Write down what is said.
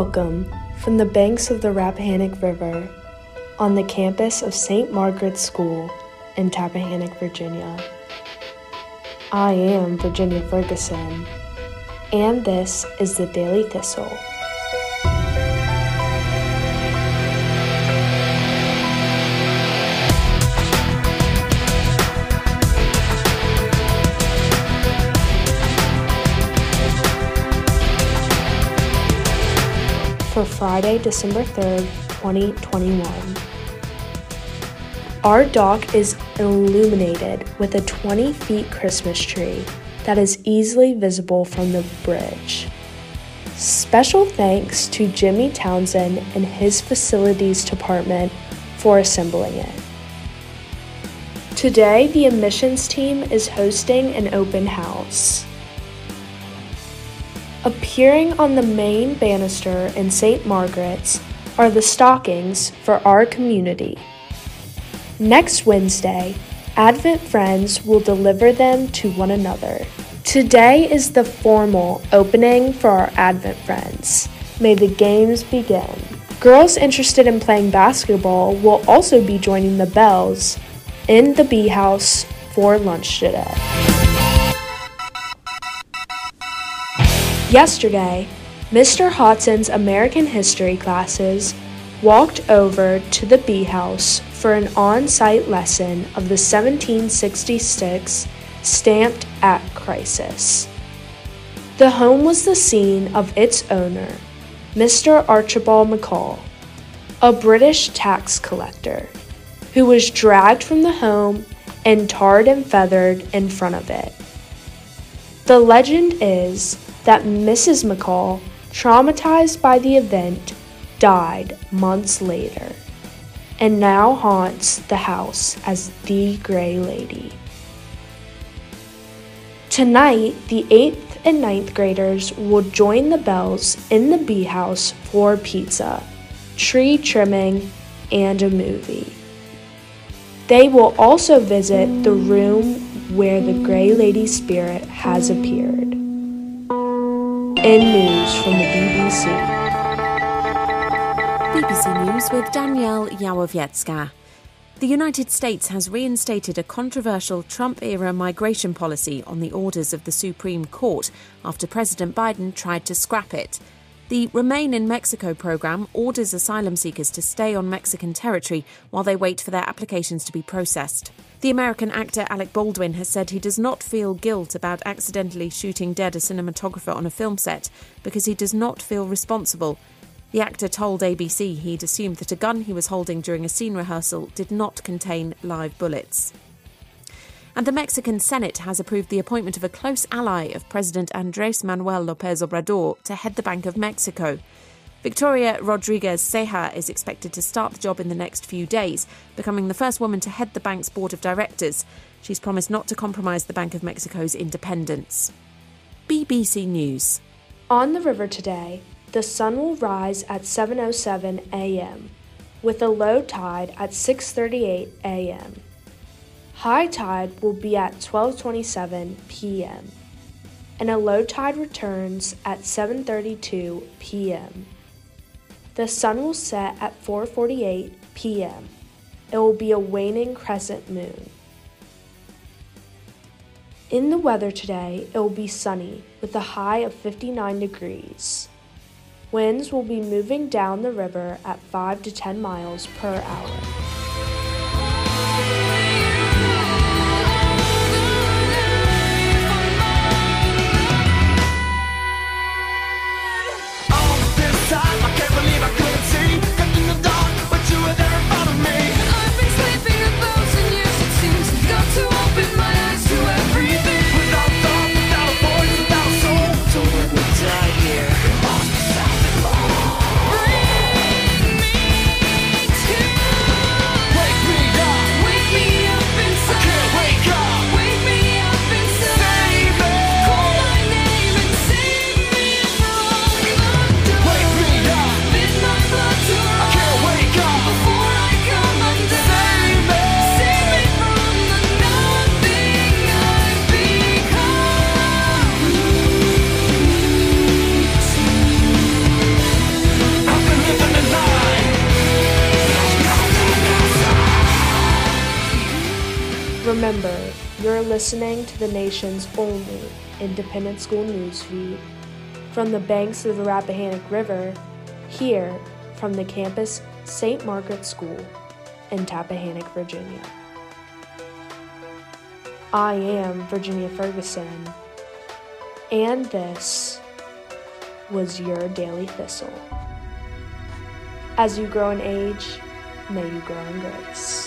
Welcome from the banks of the Rappahannock River on the campus of St. Margaret's School in Tappahannock, Virginia. I am Virginia Ferguson, and this is The Daily Thistle. For Friday, December 3rd, 2021. Our dock is illuminated with a 20-foot Christmas tree that is easily visible from the bridge. Special thanks to Jimmy Townsend and his facilities department for assembling it. Today, the admissions team is hosting an open house. Appearing on the main banister in St. Margaret's are the stockings for our community. Next Wednesday, Advent Friends will deliver them to one another. Today is the formal opening for our Advent Friends. May the games begin. Girls interested in playing basketball will also be joining the Bells in the B-House for lunch today. Yesterday, Mr. Hodson's American history classes walked over to the B-House for an on-site lesson of the 1766 Stamped Act crisis. The home was the scene of its owner, Mr. Archibald McCall, a British tax collector, who was dragged from the home and tarred and feathered in front of it. The legend is that Mrs. McCall, traumatized by the event, died months later and now haunts the house as the Grey Lady. Tonight, the 8th and 9th graders will join the Bells in the B-House for pizza, tree trimming, and a movie. They will also visit the room where the Grey Lady spirit has appeared. In news from the BBC. BBC News with Danielle Yavetska. The United States has reinstated a controversial Trump-era migration policy on the orders of the Supreme Court after President Biden tried to scrap it. The Remain in Mexico program orders asylum seekers to stay on Mexican territory while they wait for their applications to be processed. The American actor Alec Baldwin has said he does not feel guilt about accidentally shooting dead a cinematographer on a film set because he does not feel responsible. The actor told ABC he'd assumed that a gun he was holding during a scene rehearsal did not contain live bullets. And the Mexican Senate has approved the appointment of a close ally of President Andrés Manuel López Obrador to head the Bank of Mexico. Victoria Rodríguez Ceja is expected to start the job in the next few days, becoming the first woman to head the bank's board of directors. She's promised not to compromise the Bank of Mexico's independence. BBC News. On the river today, the sun will rise at 7:07 a.m., with a low tide at 6:38 a.m. High tide will be at 12:27 p.m. and a low tide returns at 7:32 p.m. The sun will set at 4:48 p.m. It will be a waning crescent moon. In the weather today, it will be sunny with a high of 59 degrees. Winds will be moving down the river at 5 to 10 miles per hour. Remember, you're listening to the nation's only independent school news feed. From the banks of the Rappahannock River, here from the campus St. Margaret's School in Tappahannock, Virginia. I am Virginia Ferguson, and this was your Daily Thistle. As you grow in age, may you grow in grace.